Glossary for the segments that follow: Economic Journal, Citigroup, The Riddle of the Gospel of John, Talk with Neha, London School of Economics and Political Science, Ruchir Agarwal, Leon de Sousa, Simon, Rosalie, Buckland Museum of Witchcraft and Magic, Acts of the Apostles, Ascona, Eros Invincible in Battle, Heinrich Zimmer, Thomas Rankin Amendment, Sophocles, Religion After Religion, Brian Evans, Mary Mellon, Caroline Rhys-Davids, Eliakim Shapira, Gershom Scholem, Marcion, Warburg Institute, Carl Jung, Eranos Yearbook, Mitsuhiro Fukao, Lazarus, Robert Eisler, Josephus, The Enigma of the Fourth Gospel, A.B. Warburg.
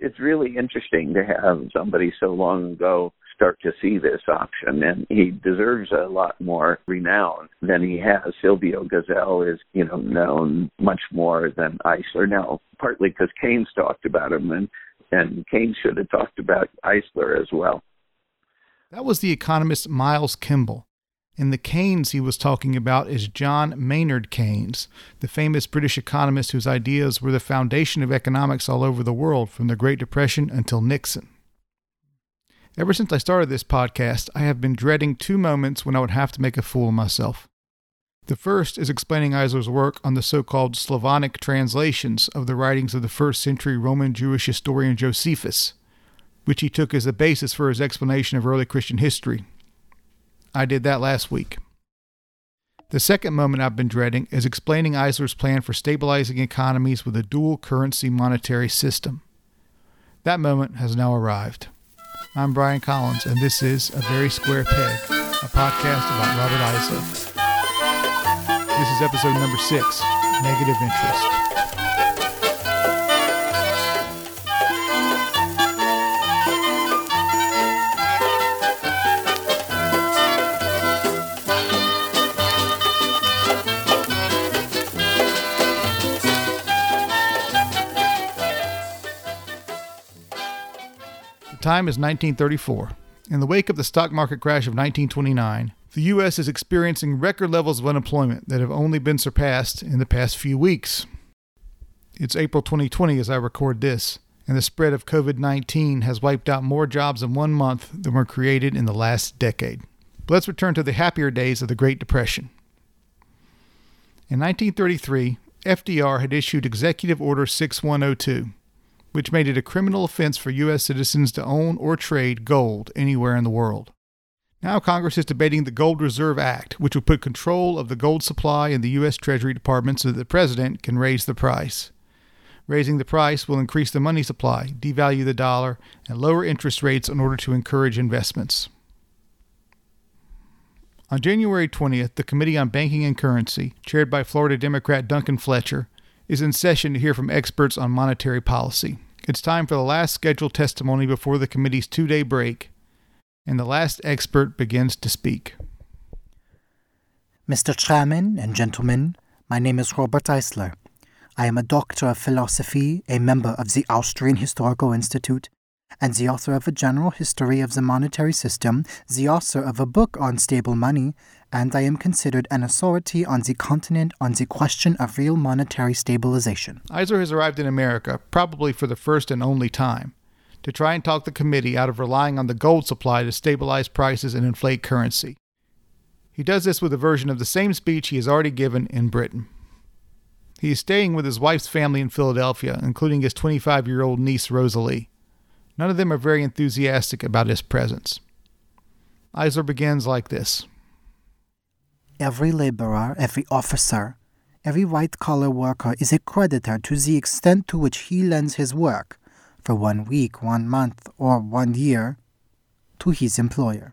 It's really interesting to have somebody so long ago start to see this option, and he deserves a lot more renown than he has. Silvio Gesell is, known much more than Eisler now, partly because Keynes talked about him, and Keynes should have talked about Eisler as well. That was the economist Miles Kimball. And the Keynes he was talking about is John Maynard Keynes, the famous British economist whose ideas were the foundation of economics all over the world from the Great Depression until Nixon. Ever since I started this podcast, I have been dreading two moments when I would have to make a fool of myself. The first is explaining Eisler's work on the so-called Slavonic translations of the writings of the first-century Roman Jewish historian Josephus, which he took as the basis for his explanation of early Christian history. I did that last week. The second moment I've been dreading is explaining Eisler's plan for stabilizing economies with a dual currency monetary system. That moment has now arrived. I'm Brian Collins, and this is A Very Square Peg, a podcast about Robert Eisler. This is episode number 6, Negative Interest. The time is 1934. In the wake of the stock market crash of 1929, the U.S. is experiencing record levels of unemployment that have only been surpassed in the past few weeks. It's April 2020 as I record this, and the spread of COVID-19 has wiped out more jobs in 1 month than were created in the last decade. But let's return to the happier days of the Great Depression. In 1933, FDR had issued Executive Order 6102, which made it a criminal offense for U.S. citizens to own or trade gold anywhere in the world. Now Congress is debating the Gold Reserve Act, which would put control of the gold supply in the U.S. Treasury Department so that the president can raise the price. Raising the price will increase the money supply, devalue the dollar, and lower interest rates in order to encourage investments. On January 20th, the Committee on Banking and Currency, chaired by Florida Democrat Duncan Fletcher, is in session to hear from experts on monetary policy. It's time for the last scheduled testimony before the committee's 2-day break, and the last expert begins to speak. Mr. Chairman and gentlemen, my name is Robert Eisler. I am a doctor of philosophy, a member of the Austrian Historical Institute, and the author of a general history of the monetary system, the author of a book on stable money, and I am considered an authority on the continent on the question of real monetary stabilization. Eisler has arrived in America, probably for the first and only time, to try and talk the committee out of relying on the gold supply to stabilize prices and inflate currency. He does this with a version of the same speech he has already given in Britain. He is staying with his wife's family in Philadelphia, including his 25-year-old niece Rosalie. None of them are very enthusiastic about his presence. Eisler begins like this. Every laborer, every officer, every white-collar worker is a creditor to the extent to which he lends his work, for 1 week, 1 month, or 1 year, to his employer.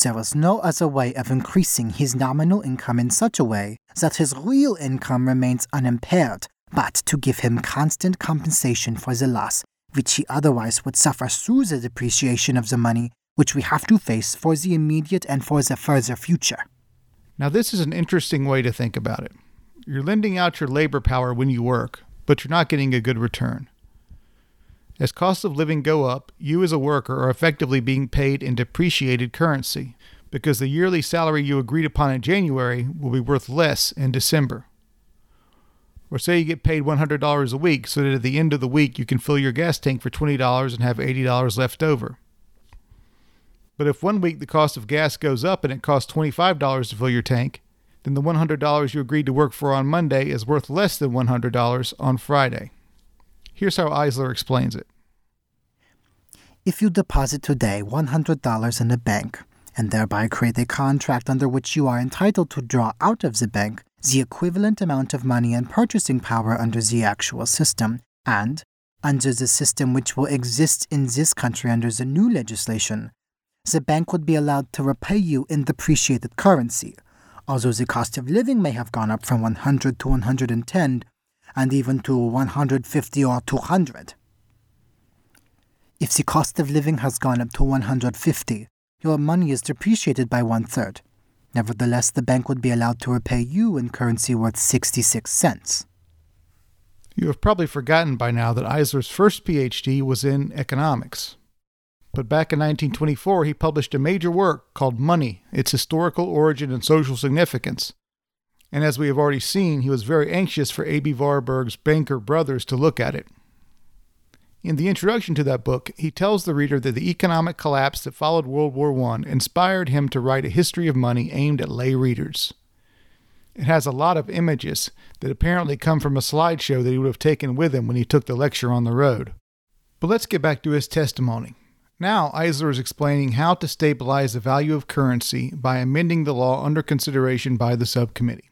There is no other way of increasing his nominal income in such a way that his real income remains unimpaired, but to give him constant compensation for the loss which he otherwise would suffer through the depreciation of the money which we have to face for the immediate and for the further future. Now this is an interesting way to think about it. You're lending out your labor power when you work, but you're not getting a good return. As costs of living go up, you as a worker are effectively being paid in depreciated currency, because the yearly salary you agreed upon in January will be worth less in December. Or say you get paid $100 a week so that at the end of the week you can fill your gas tank for $20 and have $80 left over. But if 1 week the cost of gas goes up and it costs $25 to fill your tank, then the $100 you agreed to work for on Monday is worth less than $100 on Friday. Here's how Eisler explains it. If you deposit today $100 in a bank and thereby create a contract under which you are entitled to draw out of the bank the equivalent amount of money and purchasing power under the actual system, and, under the system which will exist in this country under the new legislation, the bank would be allowed to repay you in depreciated currency, although the cost of living may have gone up from 100 to 110, and even to 150 or 200. If the cost of living has gone up to 150, your money is depreciated by 1/3. Nevertheless, the bank would be allowed to repay you in currency worth 66 cents. You have probably forgotten by now that Eisler's first PhD was in economics. But back in 1924, he published a major work called Money, Its Historical Origin and Social Significance. And as we have already seen, he was very anxious for A.B. Warburg's banker brothers to look at it. In the introduction to that book, he tells the reader that the economic collapse that followed World War I inspired him to write a history of money aimed at lay readers. It has a lot of images that apparently come from a slideshow that he would have taken with him when he took the lecture on the road. But let's get back to his testimony. Now Eisler is explaining how to stabilize the value of currency by amending the law under consideration by the subcommittee.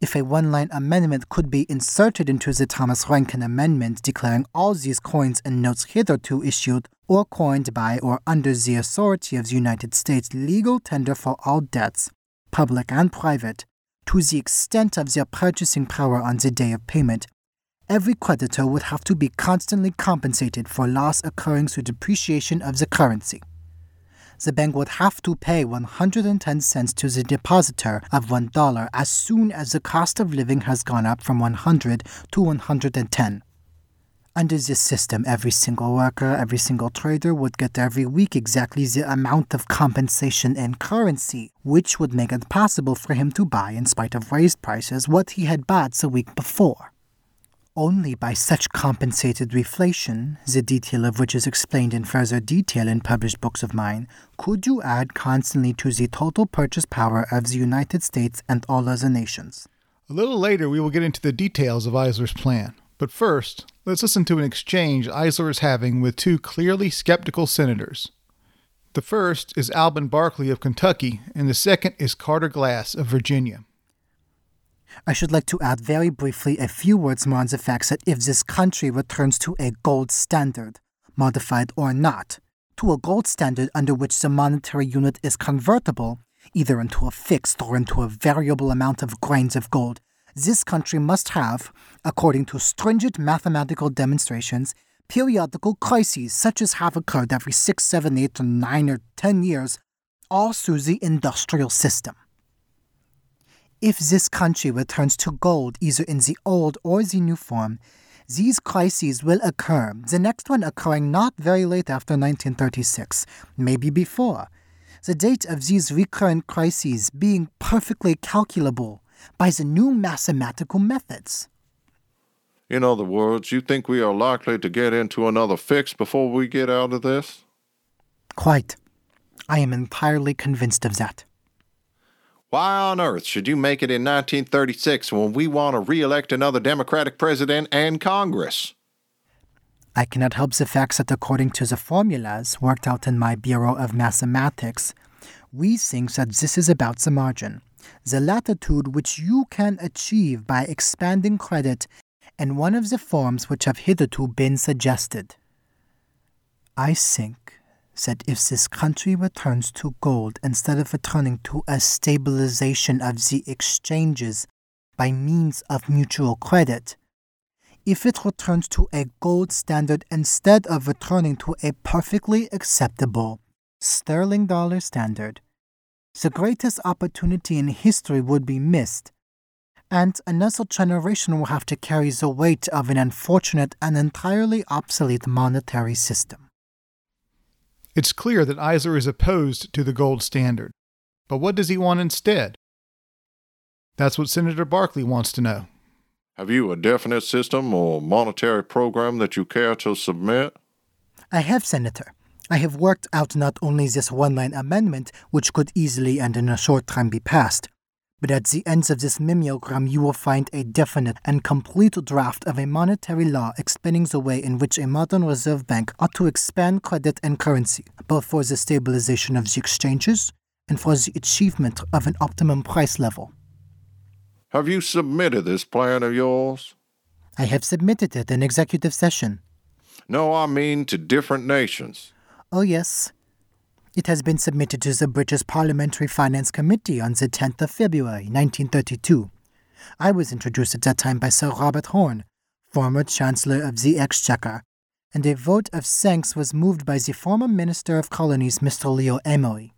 If a one-line amendment could be inserted into the Thomas Rankin Amendment declaring all these coins and notes hitherto issued or coined by or under the authority of the United States legal tender for all debts, public and private, to the extent of their purchasing power on the day of payment, every creditor would have to be constantly compensated for loss occurring through depreciation of the currency. The bank would have to pay 110 cents to the depositor of $1 as soon as the cost of living has gone up from 100 to 110. Under this system, every single worker, every single trader would get every week exactly the amount of compensation in currency, which would make it possible for him to buy, in spite of raised prices, what he had bought the week before. Only by such compensated reflation, the detail of which is explained in further detail in published books of mine, could you add constantly to the total purchase power of the United States and all other nations. A little later we will get into the details of Eisler's plan. But first, let's listen to an exchange Eisler is having with two clearly skeptical senators. The first is Alben Barkley of Kentucky, and the second is Carter Glass of Virginia. I should like to add very briefly a few words more on the fact that if this country returns to a gold standard, modified or not, to a gold standard under which the monetary unit is convertible, either into a fixed or into a variable amount of grains of gold, this country must have, according to stringent mathematical demonstrations, periodical crises such as have occurred every 6, 7, 8, or 9, or 10 years, all through the industrial system. If this country returns to gold either in the old or the new form, these crises will occur, the next one occurring not very late after 1936, maybe before, the date of these recurrent crises being perfectly calculable by the new mathematical methods. In other words, you think we are likely to get into another fix before we get out of this? Quite. I am entirely convinced of that. Why on earth should you make it in 1936 when we want to re-elect another Democratic president and Congress? I cannot help the fact that according to the formulas worked out in my Bureau of Mathematics, we think that this is about the margin, the latitude which you can achieve by expanding credit in one of the forms which have hitherto been suggested. I think that if this country returns to gold instead of returning to a stabilization of the exchanges by means of mutual credit, if it returns to a gold standard instead of returning to a perfectly acceptable sterling dollar standard, the greatest opportunity in history would be missed, and another generation will have to carry the weight of an unfortunate and entirely obsolete monetary system. It's clear that Eisler is opposed to the gold standard. But what does he want instead? That's what Senator Barkley wants to know. Have you a definite system or monetary program that you care to submit? I have, Senator. I have worked out not only this one-line amendment, which could easily and in a short time be passed, but at the ends of this mimeogram you will find a definite and complete draft of a monetary law explaining the way in which a modern reserve bank ought to expand credit and currency, both for the stabilization of the exchanges and for the achievement of an optimum price level. Have you submitted this plan of yours? I have submitted it in executive session. No, I mean to different nations. Oh, yes. It has been submitted to the British Parliamentary Finance Committee on the 10th of February, 1932. I was introduced at that time by Sir Robert Horne, former Chancellor of the Exchequer, and a vote of thanks was moved by the former Minister of Colonies, Mr. Leo Amory.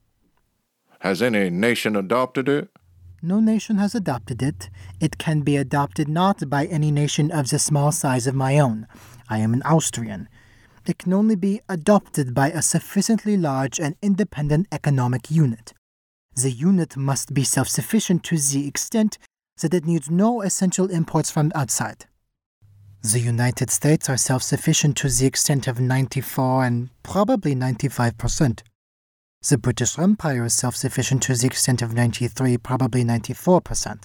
Has any nation adopted it? No nation has adopted it. It can be adopted not by any nation of the small size of my own. I am an Austrian. It can only be adopted by a sufficiently large and independent economic unit. The unit must be self-sufficient to the extent that it needs no essential imports from outside. The United States are self-sufficient to the extent of 94 and probably 95%. The British Empire is self-sufficient to the extent of 93, probably 94%.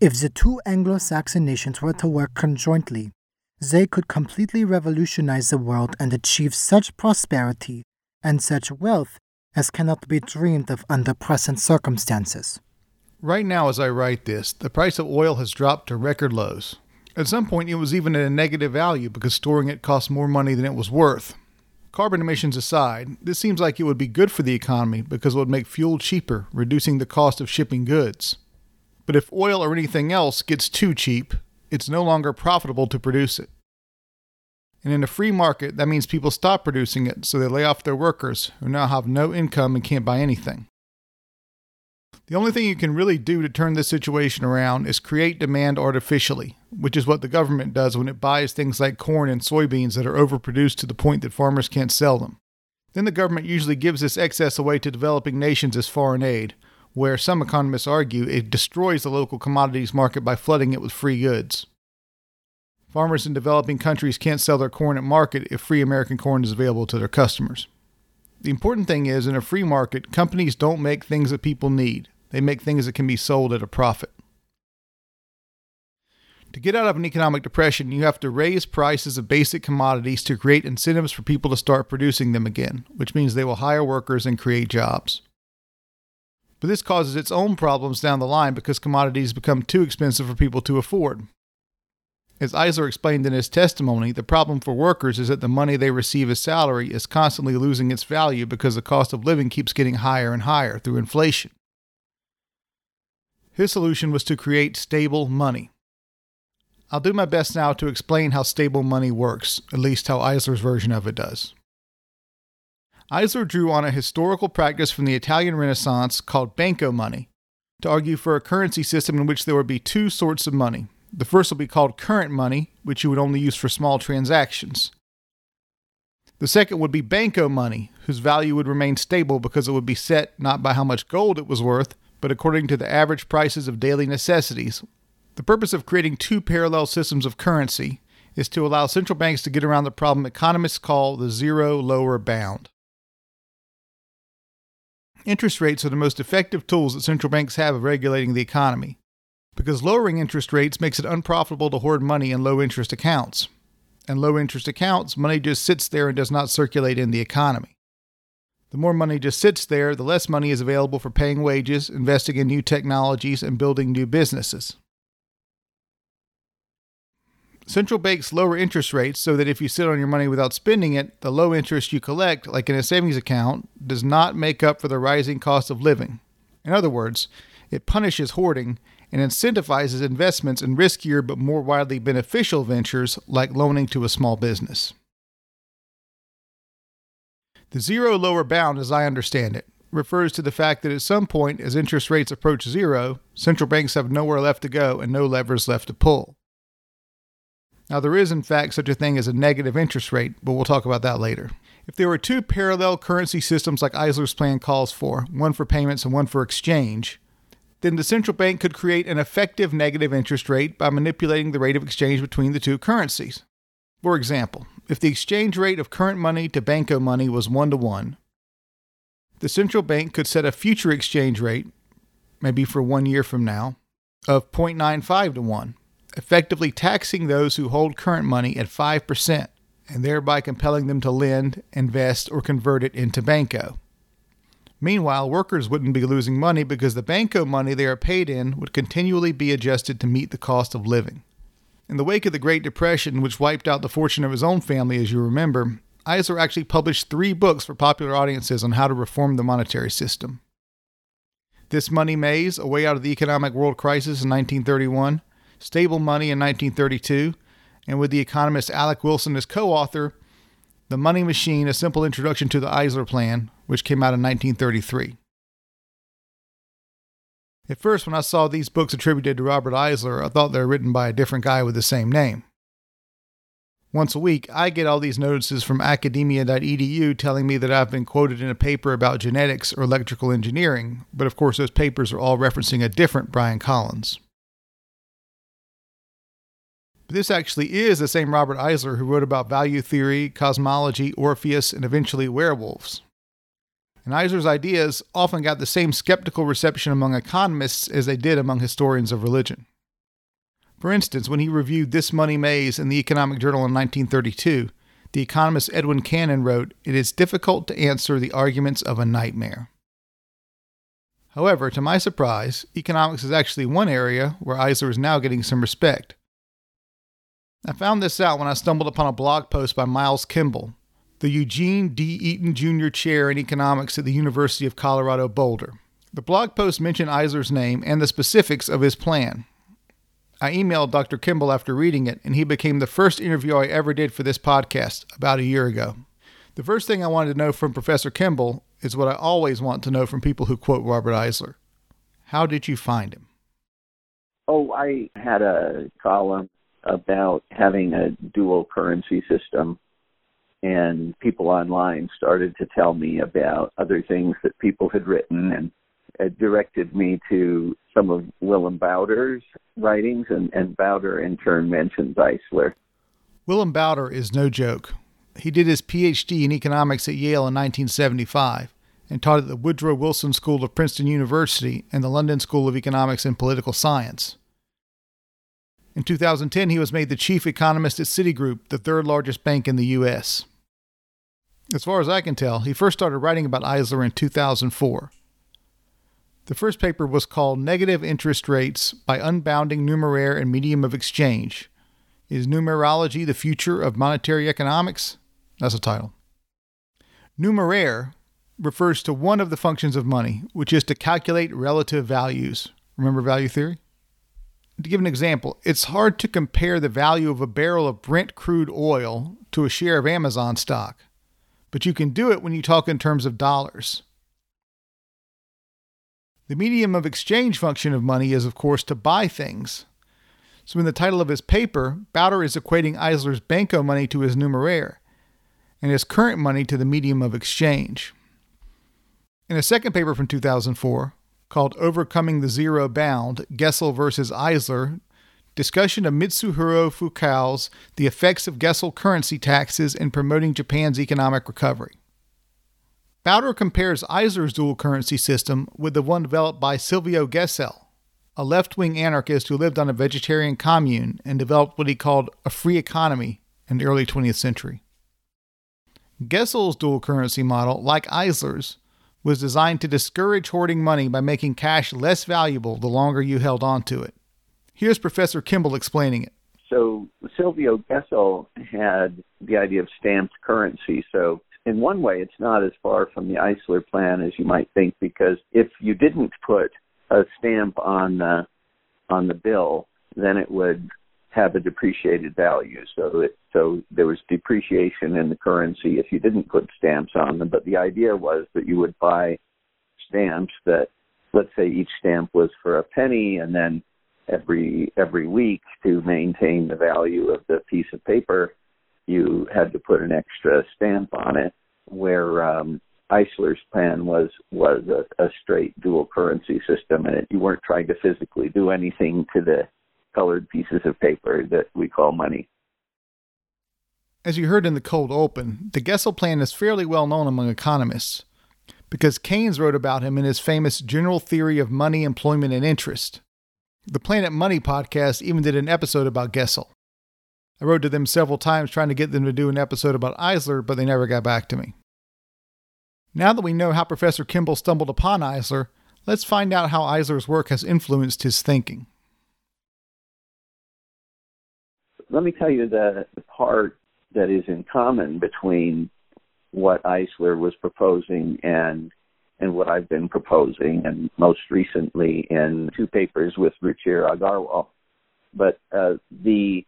If the two Anglo-Saxon nations were to work conjointly, they could completely revolutionize the world and achieve such prosperity and such wealth as cannot be dreamed of under present circumstances. Right now, as I write this, the price of oil has dropped to record lows. At some point, it was even at a negative value because storing it cost more money than it was worth. Carbon emissions aside, this seems like it would be good for the economy because it would make fuel cheaper, reducing the cost of shipping goods. But if oil or anything else gets too cheap, it's no longer profitable to produce it. And in a free market, that means people stop producing it, so they lay off their workers, who now have no income and can't buy anything. The only thing you can really do to turn this situation around is create demand artificially, which is what the government does when it buys things like corn and soybeans that are overproduced to the point that farmers can't sell them. Then the government usually gives this excess away to developing nations as foreign aid, where some economists argue it destroys the local commodities market by flooding it with free goods. Farmers in developing countries can't sell their corn at market if free American corn is available to their customers. The important thing is, in a free market, companies don't make things that people need. They make things that can be sold at a profit. To get out of an economic depression, you have to raise prices of basic commodities to create incentives for people to start producing them again, which means they will hire workers and create jobs. But this causes its own problems down the line because commodities become too expensive for people to afford. As Eisler explained in his testimony, the problem for workers is that the money they receive as salary is constantly losing its value because the cost of living keeps getting higher and higher through inflation. His solution was to create stable money. I'll do my best now to explain how stable money works, at least how Eisler's version of it does. Eisler drew on a historical practice from the Italian Renaissance called banco money to argue for a currency system in which there would be two sorts of money. The first will be called current money, which you would only use for small transactions. The second would be banco money, whose value would remain stable because it would be set not by how much gold it was worth, but according to the average prices of daily necessities. The purpose of creating two parallel systems of currency is to allow central banks to get around the problem economists call the zero lower bound. Interest rates are the most effective tools that central banks have of regulating the economy, because lowering interest rates makes it unprofitable to hoard money in low-interest accounts. In low-interest accounts, money just sits there and does not circulate in the economy. The more money just sits there, the less money is available for paying wages, investing in new technologies, and building new businesses. Central banks lower interest rates so that if you sit on your money without spending it, the low interest you collect, like in a savings account, does not make up for the rising cost of living. In other words, it punishes hoarding and incentivizes investments in riskier but more widely beneficial ventures like loaning to a small business. The zero lower bound, as I understand it, refers to the fact that at some point, as interest rates approach zero, central banks have nowhere left to go and no levers left to pull. Now, there is, in fact, such a thing as a negative interest rate, but we'll talk about that later. If there were two parallel currency systems like Eisler's plan calls for, one for payments and one for exchange, then the central bank could create an effective negative interest rate by manipulating the rate of exchange between the two currencies. For example, if the exchange rate of current money to banco money was 1 to 1, the central bank could set a future exchange rate, maybe for 1 year from now, of 0.95 to 1, effectively taxing those who hold current money at 5% and thereby compelling them to lend, invest, or convert it into Banco. Meanwhile, workers wouldn't be losing money because the Banco money they are paid in would continually be adjusted to meet the cost of living. In the wake of the Great Depression, which wiped out the fortune of his own family, as you remember, Eisler actually published 3 books for popular audiences on how to reform the monetary system. This Money Maze, A Way Out of the Economic World Crisis in 1931, Stable Money in 1932, and with the economist Alec Wilson as co-author, The Money Machine, A Simple Introduction to the Eisler Plan, which came out in 1933. At first, when I saw these books attributed to Robert Eisler, I thought they were written by a different guy with the same name. Once a week, I get all these notices from academia.edu telling me that I've been quoted in a paper about genetics or electrical engineering, but of course those papers are all referencing a different Brian Collins. This actually is the same Robert Eisler who wrote about value theory, cosmology, Orpheus, and eventually werewolves. And Eisler's ideas often got the same skeptical reception among economists as they did among historians of religion. For instance, when he reviewed This Money Maze in the Economic Journal in 1932, the economist Edwin Cannan wrote, "It is difficult to answer the arguments of a nightmare." However, to my surprise, economics is actually one area where Eisler is now getting some respect. I found this out when I stumbled upon a blog post by Miles Kimball, the Eugene D. Eaton Jr. Chair in Economics at the University of Colorado Boulder. The blog post mentioned Eisler's name and the specifics of his plan. I emailed Dr. Kimball after reading it, and he became the first interview I ever did for this podcast about a year ago. The first thing I wanted to know from Professor Kimball is what I always want to know from people who quote Robert Eisler. How did you find him? Oh, I had a column about having a dual currency system, and people online started to tell me about other things that people had written, and it directed me to some of Willem Buiter's writings, and Buiter in turn mentions Eisler. Willem Buiter is no joke. He did his PhD in economics at Yale in 1975 and taught at the Woodrow Wilson School of Princeton University and the London School of Economics and Political Science. In 2010, he was made the chief economist at Citigroup, the third largest bank in the U.S. As far as I can tell, he first started writing about Eisler in 2004. The first paper was called Negative Interest Rates by Unbounding Numeraire and Medium of Exchange. Is Numerology the Future of Monetary Economics? That's the title. Numeraire refers to one of the functions of money, which is to calculate relative values. Remember value theory? To give an example, it's hard to compare the value of a barrel of Brent crude oil to a share of Amazon stock, but you can do it when you talk in terms of dollars. The medium of exchange function of money is, of course, to buy things. So in the title of his paper, Buiter is equating Eisler's Banco money to his numeraire, and his current money to the medium of exchange. In a second paper from 2004, called Overcoming the Zero Bound, Gesell versus Eisler, discussion of Mitsuhiro Fukao's The Effects of Gesell Currency Taxes in Promoting Japan's Economic Recovery. Buiter compares Eisler's dual currency system with the one developed by Silvio Gesell, a left-wing anarchist who lived on a vegetarian commune and developed what he called a free economy in the early 20th century. Gesell's dual currency model, like Eisler's, was designed to discourage hoarding money by making cash less valuable the longer you held on to it. Here's Professor Kimball explaining it. So Silvio Gesell had the idea of stamped currency, so in one way, it's not as far from the Eisler plan as you might think, because if you didn't put a stamp on the bill, then it would have a depreciated value. So there was depreciation in the currency if you didn't put stamps on them. But the idea was that you would buy stamps that, let's say, each stamp was for a penny, and then every week to maintain the value of the piece of paper, you had to put an extra stamp on it, where Eisler's plan was a straight dual currency system, and you weren't trying to physically do anything to the colored pieces of paper that we call money. As you heard in the cold open, the Gesell plan is fairly well known among economists, because Keynes wrote about him in his famous General Theory of Money, Employment, and Interest. The Planet Money podcast even did an episode about Gesell. I wrote to them several times trying to get them to do an episode about Eisler, but they never got back to me. Now that we know how Professor Kimball stumbled upon Eisler, let's find out how Eisler's work has influenced his thinking. Let me tell you the part that is in common between what Eisler was proposing and what I've been proposing, and most recently in two papers with Ruchir Agarwal. But the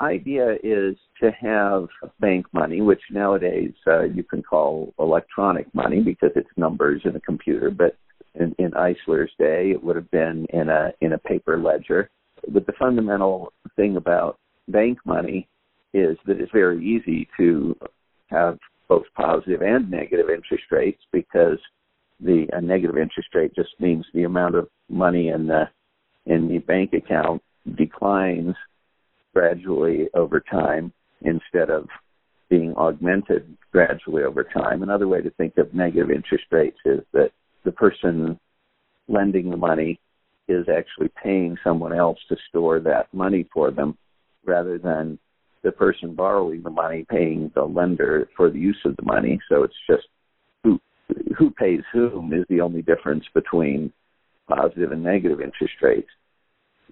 idea is to have bank money, which nowadays you can call electronic money because it's numbers in a computer. But in Eisler's day, it would have been in a paper ledger. But the fundamental thing about bank money is that it's very easy to have both positive and negative interest rates, because a negative interest rate just means the amount of money in the bank account declines gradually over time instead of being augmented gradually over time. Another way to think of negative interest rates is that the person lending the money is actually paying someone else to store that money for them, rather than the person borrowing the money paying the lender for the use of the money. So it's just who pays whom is the only difference between positive and negative interest rates.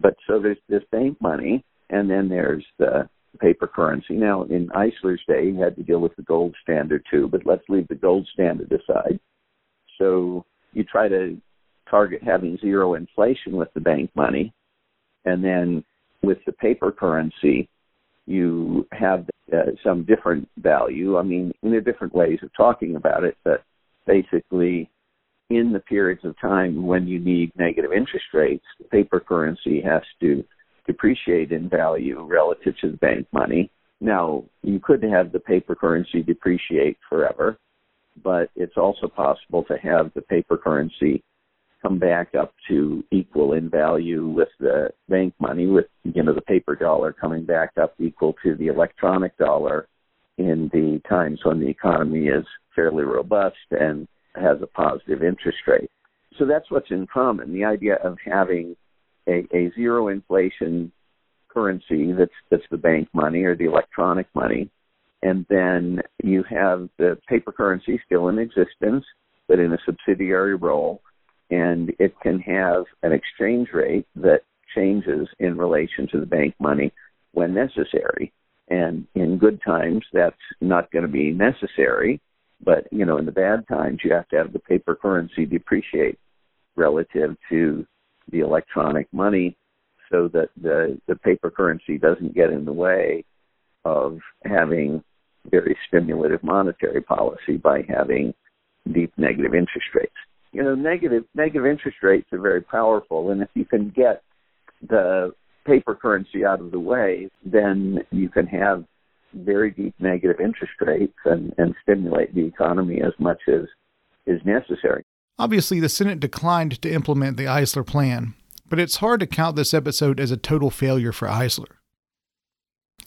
But so there's this bank money, and then there's the paper currency. Now, in Eisler's day, you had to deal with the gold standard too, but let's leave the gold standard aside. So you try to target having zero inflation with the bank money, and then with the paper currency, you have some different value. I mean, there are different ways of talking about it, but basically in the periods of time when you need negative interest rates, the paper currency has to depreciate in value relative to the bank money. Now, you could have the paper currency depreciate forever, but it's also possible to have the paper currency come back up to equal in value with the bank money, with the paper dollar coming back up equal to the electronic dollar in the times when the economy is fairly robust and has a positive interest rate. So that's what's in common, the idea of having a zero inflation currency that's the bank money or the electronic money. And then you have the paper currency still in existence, but in a subsidiary role. And it can have an exchange rate that changes in relation to the bank money when necessary. And in good times, that's not going to be necessary. But, in the bad times, you have to have the paper currency depreciate relative to the electronic money so that the paper currency doesn't get in the way of having very stimulative monetary policy by having deep negative interest rates. Negative interest rates are very powerful, and if you can get the paper currency out of the way, then you can have very deep negative interest rates and stimulate the economy as much as is necessary. Obviously, the Senate declined to implement the Eisler plan, but it's hard to count this episode as a total failure for Eisler.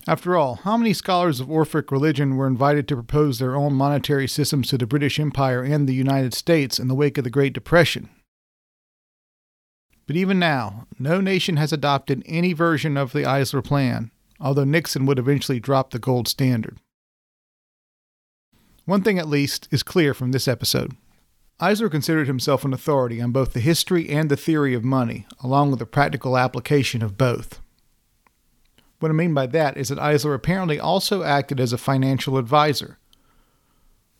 After all, how many scholars of Orphic religion were invited to propose their own monetary systems to the British Empire and the United States in the wake of the Great Depression? But even now, no nation has adopted any version of the Eisler plan, although Nixon would eventually drop the gold standard. One thing, at least, is clear from this episode. Eisler considered himself an authority on both the history and the theory of money, along with the practical application of both. What I mean by that is that Eisler apparently also acted as a financial advisor.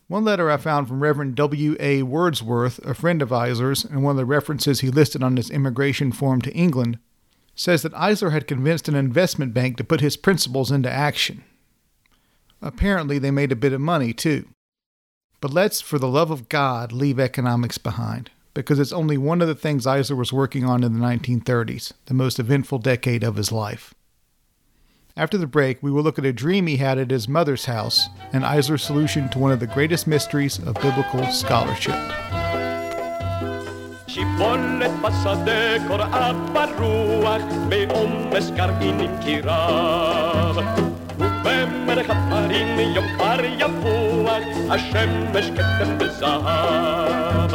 One letter I found from Reverend W.A. Wordsworth, a friend of Eisler's, and one of the references he listed on his immigration form to England, says that Eisler had convinced an investment bank to put his principles into action. Apparently they made a bit of money, too. But let's, for the love of God, leave economics behind, because it's only one of the things Eisler was working on in the 1930s, the most eventful decade of his life. After the break, we will look at a dream he had at his mother's house and Eisler's solution to one of the greatest mysteries of biblical scholarship. Shemesh Kaparim Yomar Yafuach Hashemesh Ketem Bezahav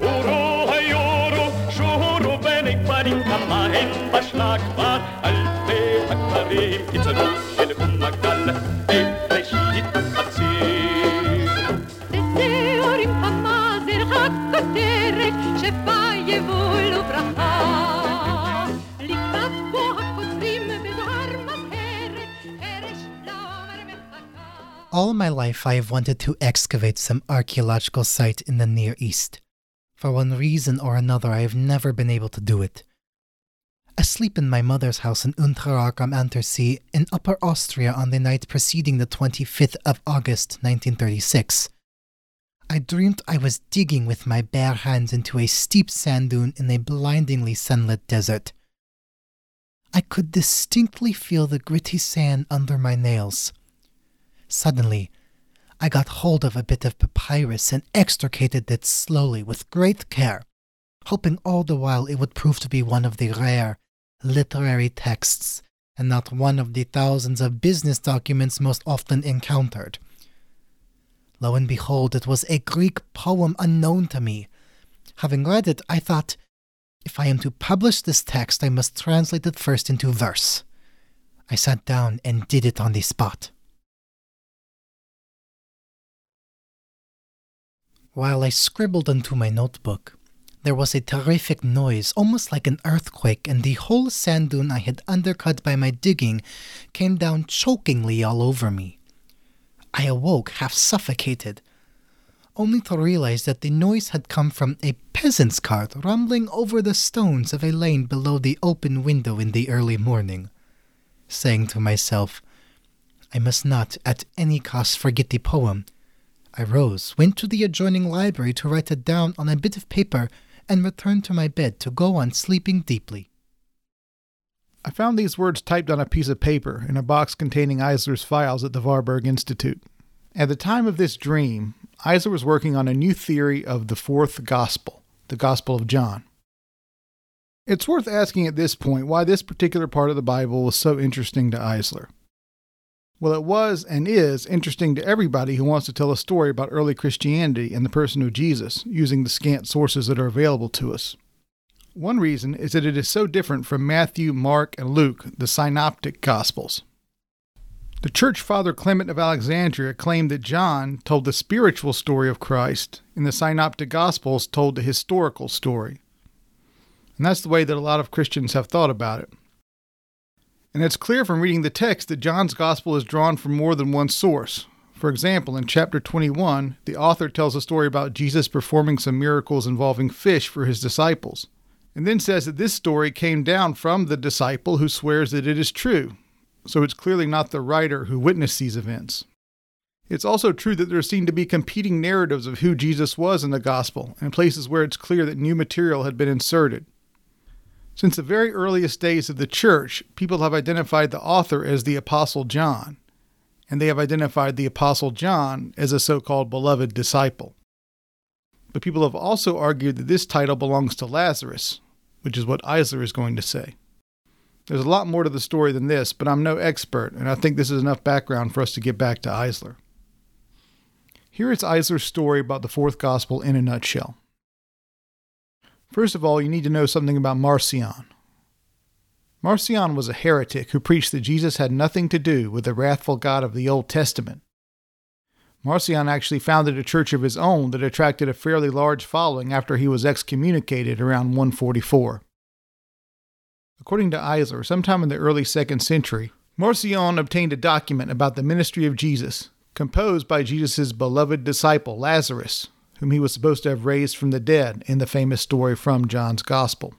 Uru Hayuru Shuru Benik Parim Kamahin Bashla Kvar Alpe Akvarim Itzeru Shel Umagdal Bereshit Hatzir Beteorim Hamazer HaKoterek Shefa Yevul Uvraha. All my life I have wanted to excavate some archaeological site in the Near East. For one reason or another I have never been able to do it. Asleep in my mother's house in Unterach am Antersee in Upper Austria on the night preceding the 25th of August 1936, I dreamt I was digging with my bare hands into a steep sand dune in a blindingly sunlit desert. I could distinctly feel the gritty sand under my nails. Suddenly, I got hold of a bit of papyrus and extricated it slowly with great care, hoping all the while it would prove to be one of the rare literary texts and not one of the thousands of business documents most often encountered. Lo and behold, it was a Greek poem unknown to me. Having read it, I thought, if I am to publish this text, I must translate it first into verse. I sat down and did it on the spot. While I scribbled into my notebook, there was a terrific noise, almost like an earthquake, and the whole sand dune I had undercut by my digging came down chokingly all over me. I awoke half suffocated, only to realize that the noise had come from a peasant's cart rumbling over the stones of a lane below the open window in the early morning. Saying to myself, I must not at any cost forget the poem, I rose, went to the adjoining library to write it down on a bit of paper, and returned to my bed to go on sleeping deeply. I found these words typed on a piece of paper in a box containing Eisler's files at the Warburg Institute. At the time of this dream, Eisler was working on a new theory of the Fourth Gospel, the Gospel of John. It's worth asking at this point why this particular part of the Bible was so interesting to Eisler. Well, it was and is interesting to everybody who wants to tell a story about early Christianity and the person of Jesus, using the scant sources that are available to us. One reason is that it is so different from Matthew, Mark, and Luke, the synoptic Gospels. The Church Father Clement of Alexandria claimed that John told the spiritual story of Christ, and the synoptic Gospels told the historical story. And that's the way that a lot of Christians have thought about it. And it's clear from reading the text that John's Gospel is drawn from more than one source. For example, in chapter 21, the author tells a story about Jesus performing some miracles involving fish for his disciples, and then says that this story came down from the disciple who swears that it is true. So it's clearly not the writer who witnessed these events. It's also true that there seem to be competing narratives of who Jesus was in the Gospel, and places where it's clear that new material had been inserted. Since the very earliest days of the Church, people have identified the author as the Apostle John, and they have identified the Apostle John as a so-called beloved disciple. But people have also argued that this title belongs to Lazarus, which is what Eisler is going to say. There's a lot more to the story than this, but I'm no expert, and I think this is enough background for us to get back to Eisler. Here is Eisler's story about the Fourth Gospel in a nutshell. First of all, you need to know something about Marcion. Marcion was a heretic who preached that Jesus had nothing to do with the wrathful God of the Old Testament. Marcion actually founded a church of his own that attracted a fairly large following after he was excommunicated around 144. According to Eisler, sometime in the early 2nd century, Marcion obtained a document about the ministry of Jesus, composed by Jesus' beloved disciple Lazarus, whom he was supposed to have raised from the dead in the famous story from John's Gospel.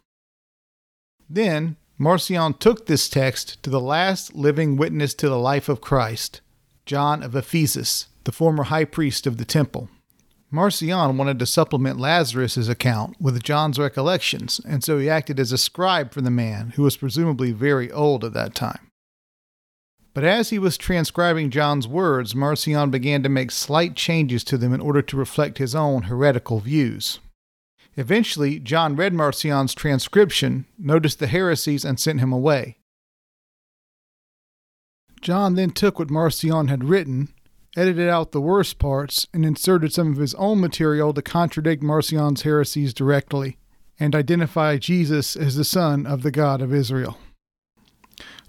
Then, Marcion took this text to the last living witness to the life of Christ, John of Ephesus, the former high priest of the temple. Marcion wanted to supplement Lazarus' account with John's recollections, and so he acted as a scribe for the man, who was presumably very old at that time. But as he was transcribing John's words, Marcion began to make slight changes to them in order to reflect his own heretical views. Eventually, John read Marcion's transcription, noticed the heresies, and sent him away. John then took what Marcion had written, edited out the worst parts, and inserted some of his own material to contradict Marcion's heresies directly and identify Jesus as the son of the God of Israel.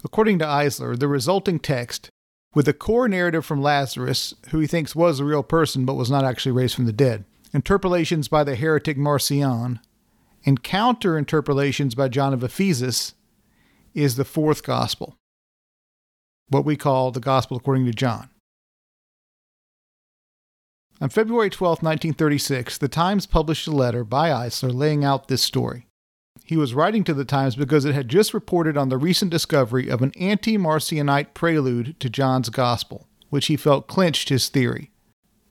According to Eisler, the resulting text, with a core narrative from Lazarus, who he thinks was a real person but was not actually raised from the dead, interpolations by the heretic Marcion, and counter-interpolations by John of Ephesus, is the fourth gospel, what we call the Gospel according to John. On February 12, 1936, the Times published a letter by Eisler laying out this story. He was writing to the Times because it had just reported on the recent discovery of an anti-Marcionite prelude to John's Gospel, which he felt clinched his theory.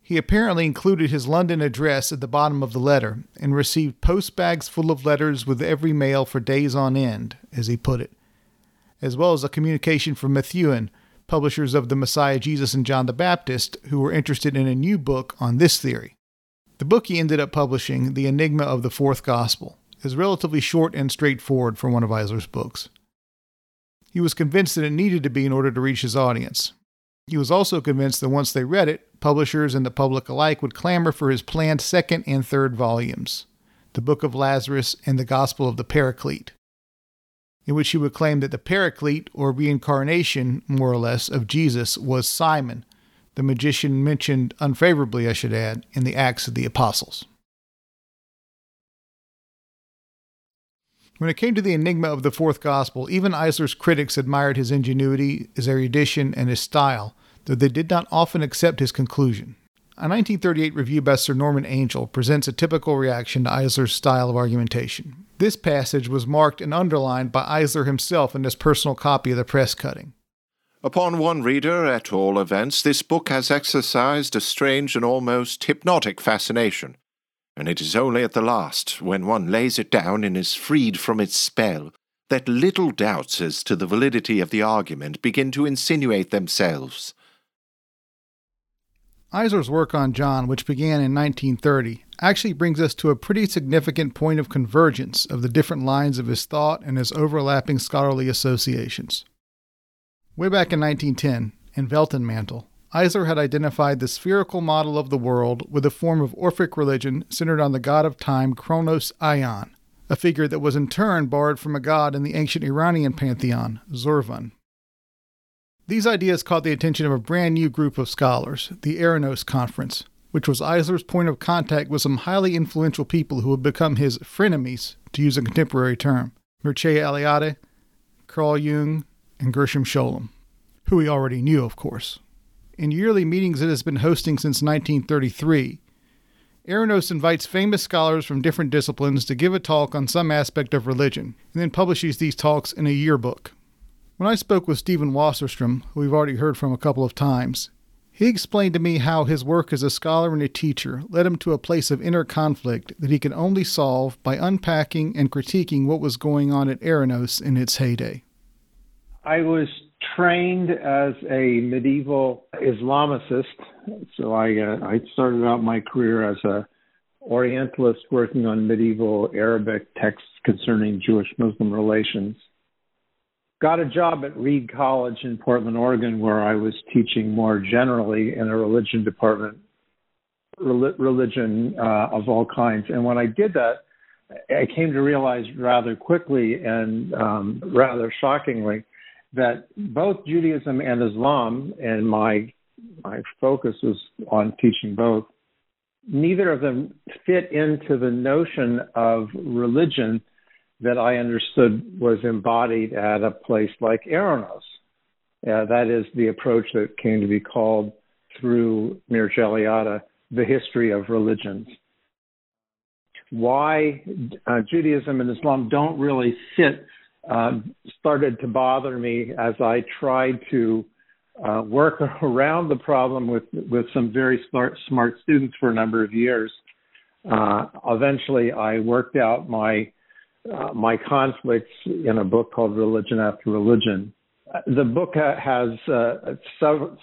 He apparently included his London address at the bottom of the letter and received post bags full of letters with every mail for days on end, as he put it, as well as a communication from Methuen, publishers of the Messiah Jesus and John the Baptist, who were interested in a new book on this theory. The book he ended up publishing, The Enigma of the Fourth Gospel, is relatively short and straightforward for one of Eisler's books. He was convinced that it needed to be in order to reach his audience. He was also convinced that once they read it, publishers and the public alike would clamor for his planned second and third volumes, the Book of Lazarus and the Gospel of the Paraclete, in which he would claim that the Paraclete, or reincarnation, more or less, of Jesus was Simon, the magician mentioned unfavorably, I should add, in the Acts of the Apostles. When it came to the Enigma of the Fourth Gospel, even Eisler's critics admired his ingenuity, his erudition, and his style, though they did not often accept his conclusion. A 1938 review by Sir Norman Angell presents a typical reaction to Eisler's style of argumentation. This passage was marked and underlined by Eisler himself in his personal copy of the press cutting. Upon one reader, at all events, this book has exercised a strange and almost hypnotic fascination, and it is only at the last, when one lays it down and is freed from its spell, that little doubts as to the validity of the argument begin to insinuate themselves. Eisler's work on John, which began in 1930, actually brings us to a pretty significant point of convergence of the different lines of his thought and his overlapping scholarly associations. Way back in 1910, in Weltenmantel, Eisler had identified the spherical model of the world with a form of Orphic religion centered on the god of time Kronos Ion, a figure that was in turn borrowed from a god in the ancient Iranian pantheon, Zorvan. These ideas caught the attention of a brand new group of scholars, the Eranos Conference, which was Eisler's point of contact with some highly influential people who had become his frenemies, to use a contemporary term, Mircea Eliade, Carl Jung, and Gershom Scholem, who he already knew, of course. In yearly meetings it has been hosting since 1933, Eranos invites famous scholars from different disciplines to give a talk on some aspect of religion, and then publishes these talks in a yearbook. When I spoke with Stephen Wasserstrom, who we've already heard from a couple of times, he explained to me how his work as a scholar and a teacher led him to a place of inner conflict that he could only solve by unpacking and critiquing what was going on at Eranos in its heyday. I was trained as a medieval Islamicist, so I started out my career as an Orientalist working on medieval Arabic texts concerning Jewish-Muslim relations. Got a job at Reed College in Portland, Oregon, where I was teaching more generally in a religion department, religion of all kinds. And when I did that, I came to realize rather quickly and rather shockingly that both Judaism and Islam, and my focus was on teaching both, neither of them fit into the notion of religion that I understood was embodied at a place like Eranos. That is the approach that came to be called through Mircea Eliade, the history of religions. Why Judaism and Islam don't really fit started to bother me as I tried to work around the problem with some very smart students for a number of years. Eventually, I worked out my conflicts in a book called Religion After Religion. The book has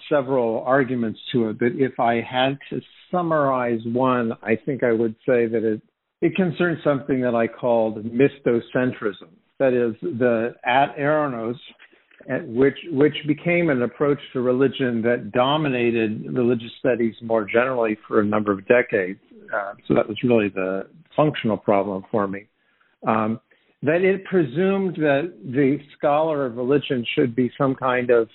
several arguments to it, but if I had to summarize one, I think I would say that it concerns something that I called mystocentrism. That is, at Eranos, which became an approach to religion that dominated religious studies more generally for a number of decades. So that was really the functional problem for me. That it presumed that the scholar of religion should be some kind of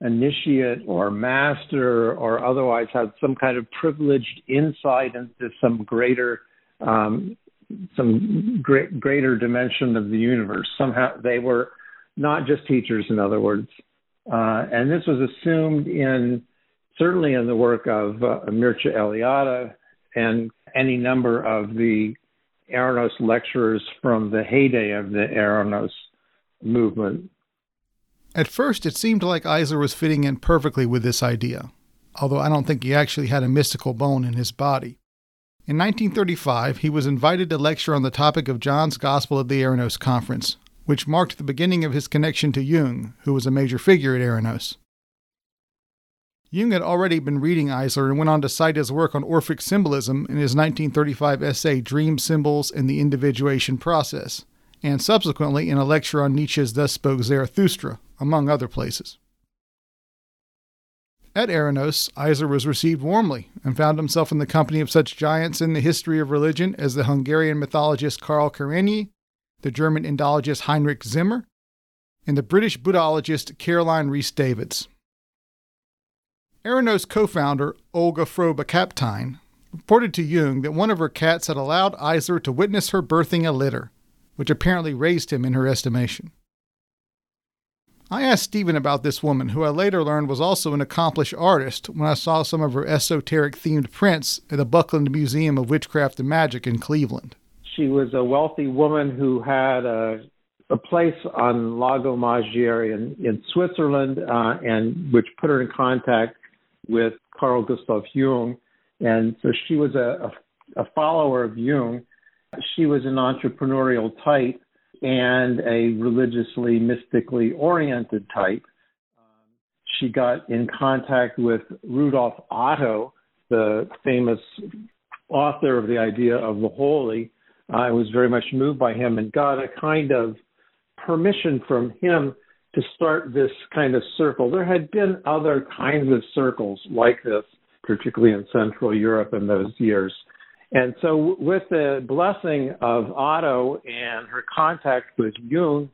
initiate or master, or otherwise had some kind of privileged insight into some greater dimension of the universe. Somehow they were not just teachers, in other words. And this was assumed certainly in the work of Mircea Eliade and any number of the Eranos lecturers from the heyday of the Eranos movement. At first, it seemed like Eisler was fitting in perfectly with this idea, although I don't think he actually had a mystical bone in his body. In 1935, he was invited to lecture on the topic of John's Gospel at the Eranos Conference, which marked the beginning of his connection to Jung, who was a major figure at Eranos. Jung had already been reading Eisler and went on to cite his work on Orphic symbolism in his 1935 essay Dream Symbols and the Individuation Process, and subsequently in a lecture on Nietzsche's Thus Spoke Zarathustra, among other places. At Eranos, Eisler was received warmly and found himself in the company of such giants in the history of religion as the Hungarian mythologist Karl Kerenyi, the German Indologist Heinrich Zimmer, and the British Buddhologist Caroline Rhys-Davids. Eranos co-founder Olga Frobe-Kaptein reported to Jung that one of her cats had allowed Eisler to witness her birthing a litter, which apparently raised him in her estimation. I asked Stephen about this woman, who I later learned was also an accomplished artist when I saw some of her esoteric-themed prints at the Buckland Museum of Witchcraft and Magic in Cleveland. She was a wealthy woman who had a place on Lago Maggiore in Switzerland, and which put her in contact with Carl Gustav Jung. And so she was a follower of Jung. She was an entrepreneurial type and a religiously, mystically oriented type. She got in contact with Rudolf Otto, the famous author of The Idea of the Holy. I was very much moved by him and got a kind of permission from him to start this kind of circle. There had been other kinds of circles like this, particularly in Central Europe in those years. And so with the blessing of Otto and her contact with Jung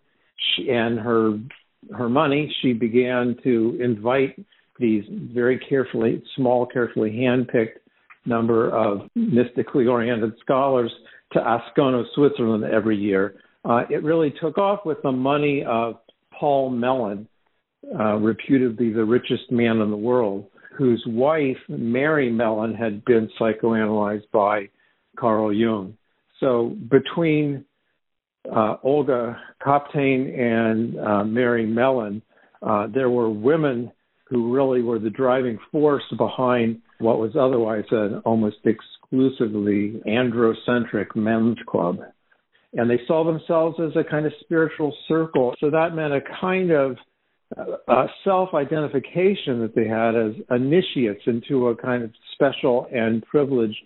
and her money, she began to invite these very carefully handpicked number of mystically oriented scholars to Ascona, Switzerland every year. It really took off with the money of Paul Mellon, reputedly the richest man in the world, whose wife, Mary Mellon, had been psychoanalyzed by Carl Jung. So between Olga Kaptein and Mary Mellon, there were women who really were the driving force behind what was otherwise an almost exclusively androcentric men's club. And they saw themselves as a kind of spiritual circle. So that meant a kind of self-identification that they had as initiates into a kind of special and privileged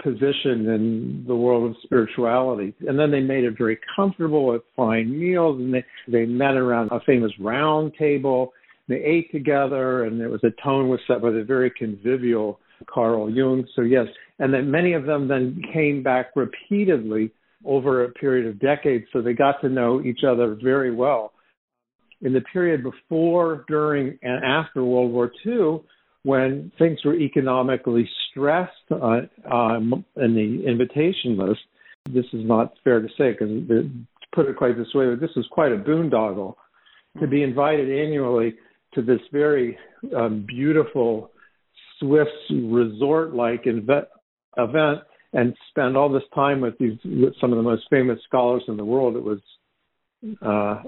position in the world of spirituality. And then they made it very comfortable with fine meals, and they met around a famous round table. They ate together, and there was a tone was set by the very convivial Carl Jung. So yes, and then many of them then came back repeatedly over a period of decades, so they got to know each other very well. In the period before, during, and after World War II, when things were economically stressed in the invitation list, this is not fair to say, because to put it quite this way, but this was quite a boondoggle to be invited annually to this very beautiful Swiss resort-like event and spend all this time with some of the most famous scholars in the world. It was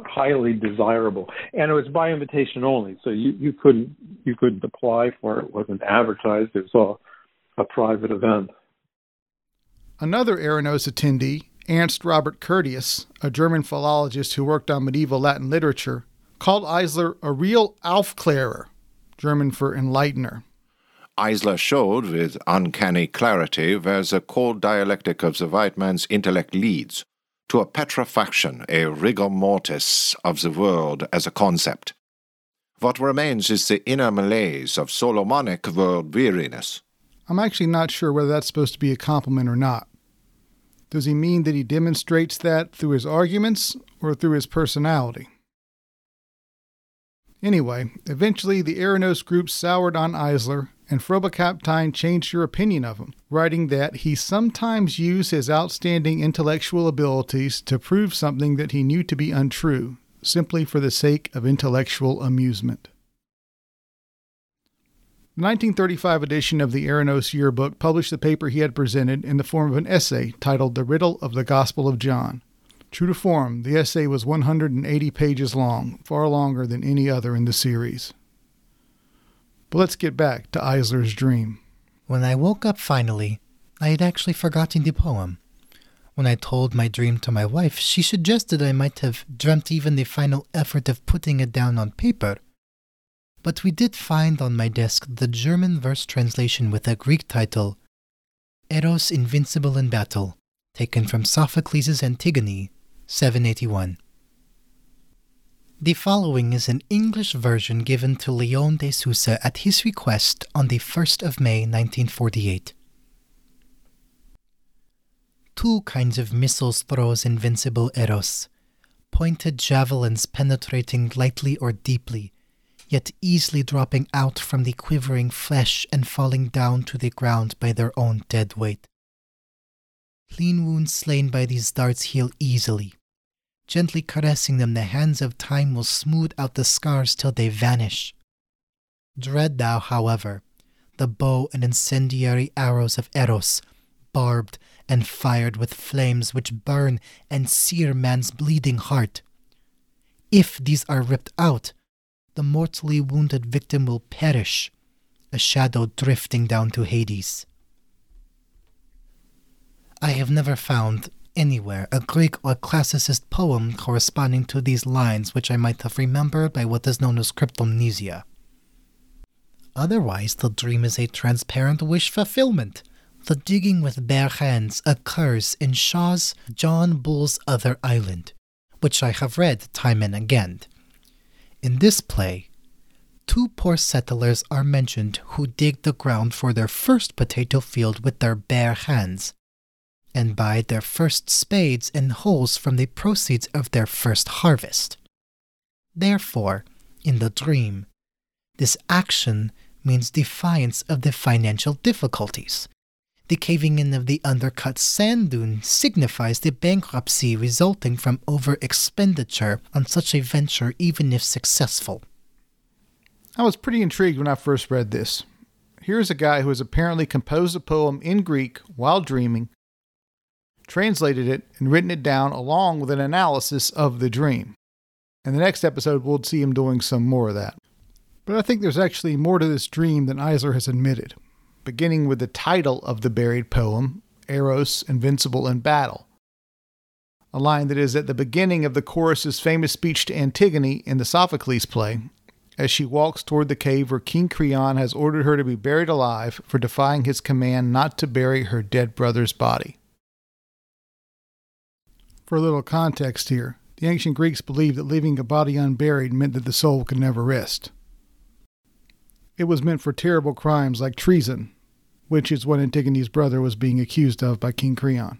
highly desirable, and it was by invitation only. So you couldn't apply for it. It wasn't advertised. It was all a private event. Another Eranos attendee, Ernst Robert Curtius, a German philologist who worked on medieval Latin literature, called Eisler a real Aufklärer, German for enlightener. Eisler showed with uncanny clarity where the cold dialectic of the white man's intellect leads, to a petrifaction, a rigor mortis of the world as a concept, What remains is the inner malaise of Solomonic world weariness. I'm actually not sure whether that's supposed to be a compliment or not. Does he mean that he demonstrates that through his arguments or through his personality? Anyway, eventually the Eranos group soured on Eisler, and Frobe-Kaptein changed her opinion of him, writing that he sometimes used his outstanding intellectual abilities to prove something that he knew to be untrue, simply for the sake of intellectual amusement. The 1935 edition of the Eranos Yearbook published the paper he had presented in the form of an essay titled The Riddle of the Gospel of John. True to form, the essay was 180 pages long, far longer than any other in the series. But let's get back to Eisler's dream. When I woke up finally, I had actually forgotten the poem. When I told my dream to my wife, she suggested I might have dreamt even the final effort of putting it down on paper. But we did find on my desk the German verse translation with a Greek title, Eros Invincible in Battle, taken from Sophocles' Antigone, 781. The following is an English version given to Leon de Sousa at his request on the 1st of May 1948. Two kinds of missiles throws invincible Eros, pointed javelins penetrating lightly or deeply, yet easily dropping out from the quivering flesh and falling down to the ground by their own dead weight. Clean wounds slain by these darts heal easily. Gently caressing them, the hands of time will smooth out the scars till they vanish. Dread thou, however, the bow and incendiary arrows of Eros, barbed and fired with flames which burn and sear man's bleeding heart. If these are ripped out, the mortally wounded victim will perish, a shadow drifting down to Hades. I have never found anywhere a Greek or classicist poem corresponding to these lines, which I might have remembered by what is known as cryptomnesia. Otherwise, the dream is a transparent wish fulfillment. The digging with bare hands occurs in Shaw's John Bull's Other Island, which I have read time and again. In this play, two poor settlers are mentioned who dig the ground for their first potato field with their bare hands, and buy their first spades and holes from the proceeds of their first harvest. Therefore, in the dream, this action means defiance of the financial difficulties. The caving in of the undercut sand dune signifies the bankruptcy resulting from over-expenditure on such a venture, even if successful. I was pretty intrigued when I first read this. Here's a guy who has apparently composed a poem in Greek while dreaming, translated it, and written it down along with an analysis of the dream. In the next episode, we'll see him doing some more of that. But I think there's actually more to this dream than Eisler has admitted, beginning with the title of the buried poem, Eros Invincible in Battle, a line that is at the beginning of the chorus's famous speech to Antigone in the Sophocles play, as she walks toward the cave where King Creon has ordered her to be buried alive for defying his command not to bury her dead brother's body. For a little context here, the ancient Greeks believed that leaving a body unburied meant that the soul could never rest. It was meant for terrible crimes like treason, which is what Antigone's brother was being accused of by King Creon.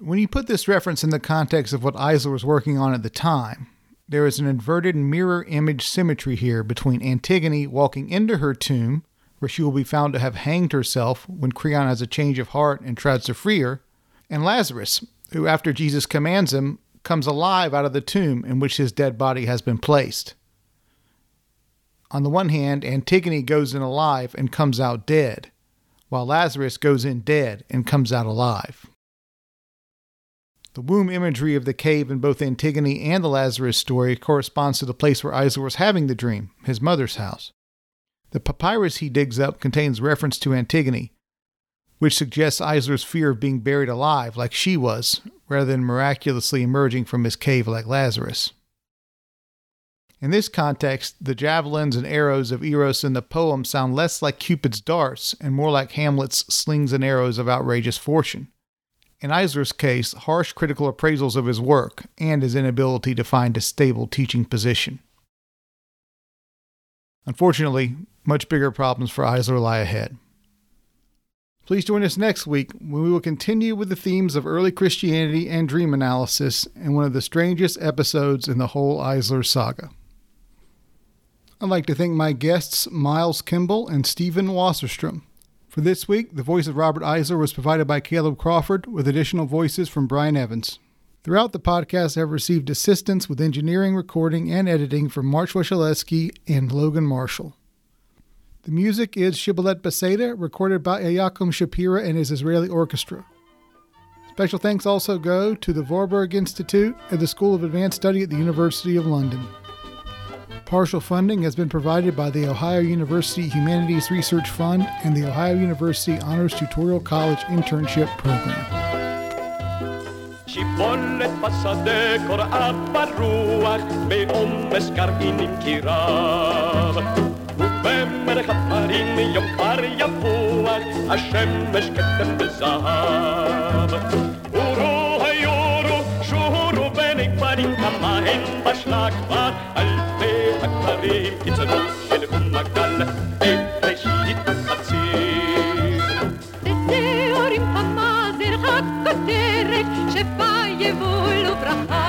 When you put this reference in the context of what Eisler was working on at the time, there is an inverted mirror image symmetry here between Antigone walking into her tomb, where she will be found to have hanged herself when Creon has a change of heart and tries to free her, and Lazarus, who, after Jesus commands him, comes alive out of the tomb in which his dead body has been placed. On the one hand, Antigone goes in alive and comes out dead, while Lazarus goes in dead and comes out alive. The womb imagery of the cave in both Antigone and the Lazarus story corresponds to the place where Eisler was having the dream, his mother's house. The papyrus he digs up contains reference to Antigone, which suggests Eisler's fear of being buried alive like she was, rather than miraculously emerging from his cave like Lazarus. In this context, the javelins and arrows of Eros in the poem sound less like Cupid's darts and more like Hamlet's slings and arrows of outrageous fortune. In Eisler's case, harsh critical appraisals of his work and his inability to find a stable teaching position. Unfortunately, much bigger problems for Eisler lie ahead. Please join us next week when we will continue with the themes of early Christianity and dream analysis in one of the strangest episodes in the whole Eisler saga. I'd like to thank my guests, Miles Kimball and Stephen Wasserstrom. For this week, the voice of Robert Eisler was provided by Caleb Crawford, with additional voices from Brian Evans. Throughout the podcast, I've received assistance with engineering, recording, and editing from March Wachaleski and Logan Marshall. The music is Shibboleth Beseda, recorded by Eliakim Shapira and his Israeli orchestra. Special thanks also go to the Warburg Institute at the School of Advanced Study at the University of London. Partial funding has been provided by the Ohio University Humanities Research Fund and the Ohio University Honors Tutorial College Internship Program. שיבולת בשדה קורעת ברוח בעומס גרעינים כי רב ובמלך הפרים יום כבר יפוח השמש כתם בזהב אורו היורו שורו ונגברים כמה הן בשלה כבר אלפי הכברים קיצרו אל ומגל את ראשית החציר בתיאורים כמה זרחת כותרת שפה יבולו ברכה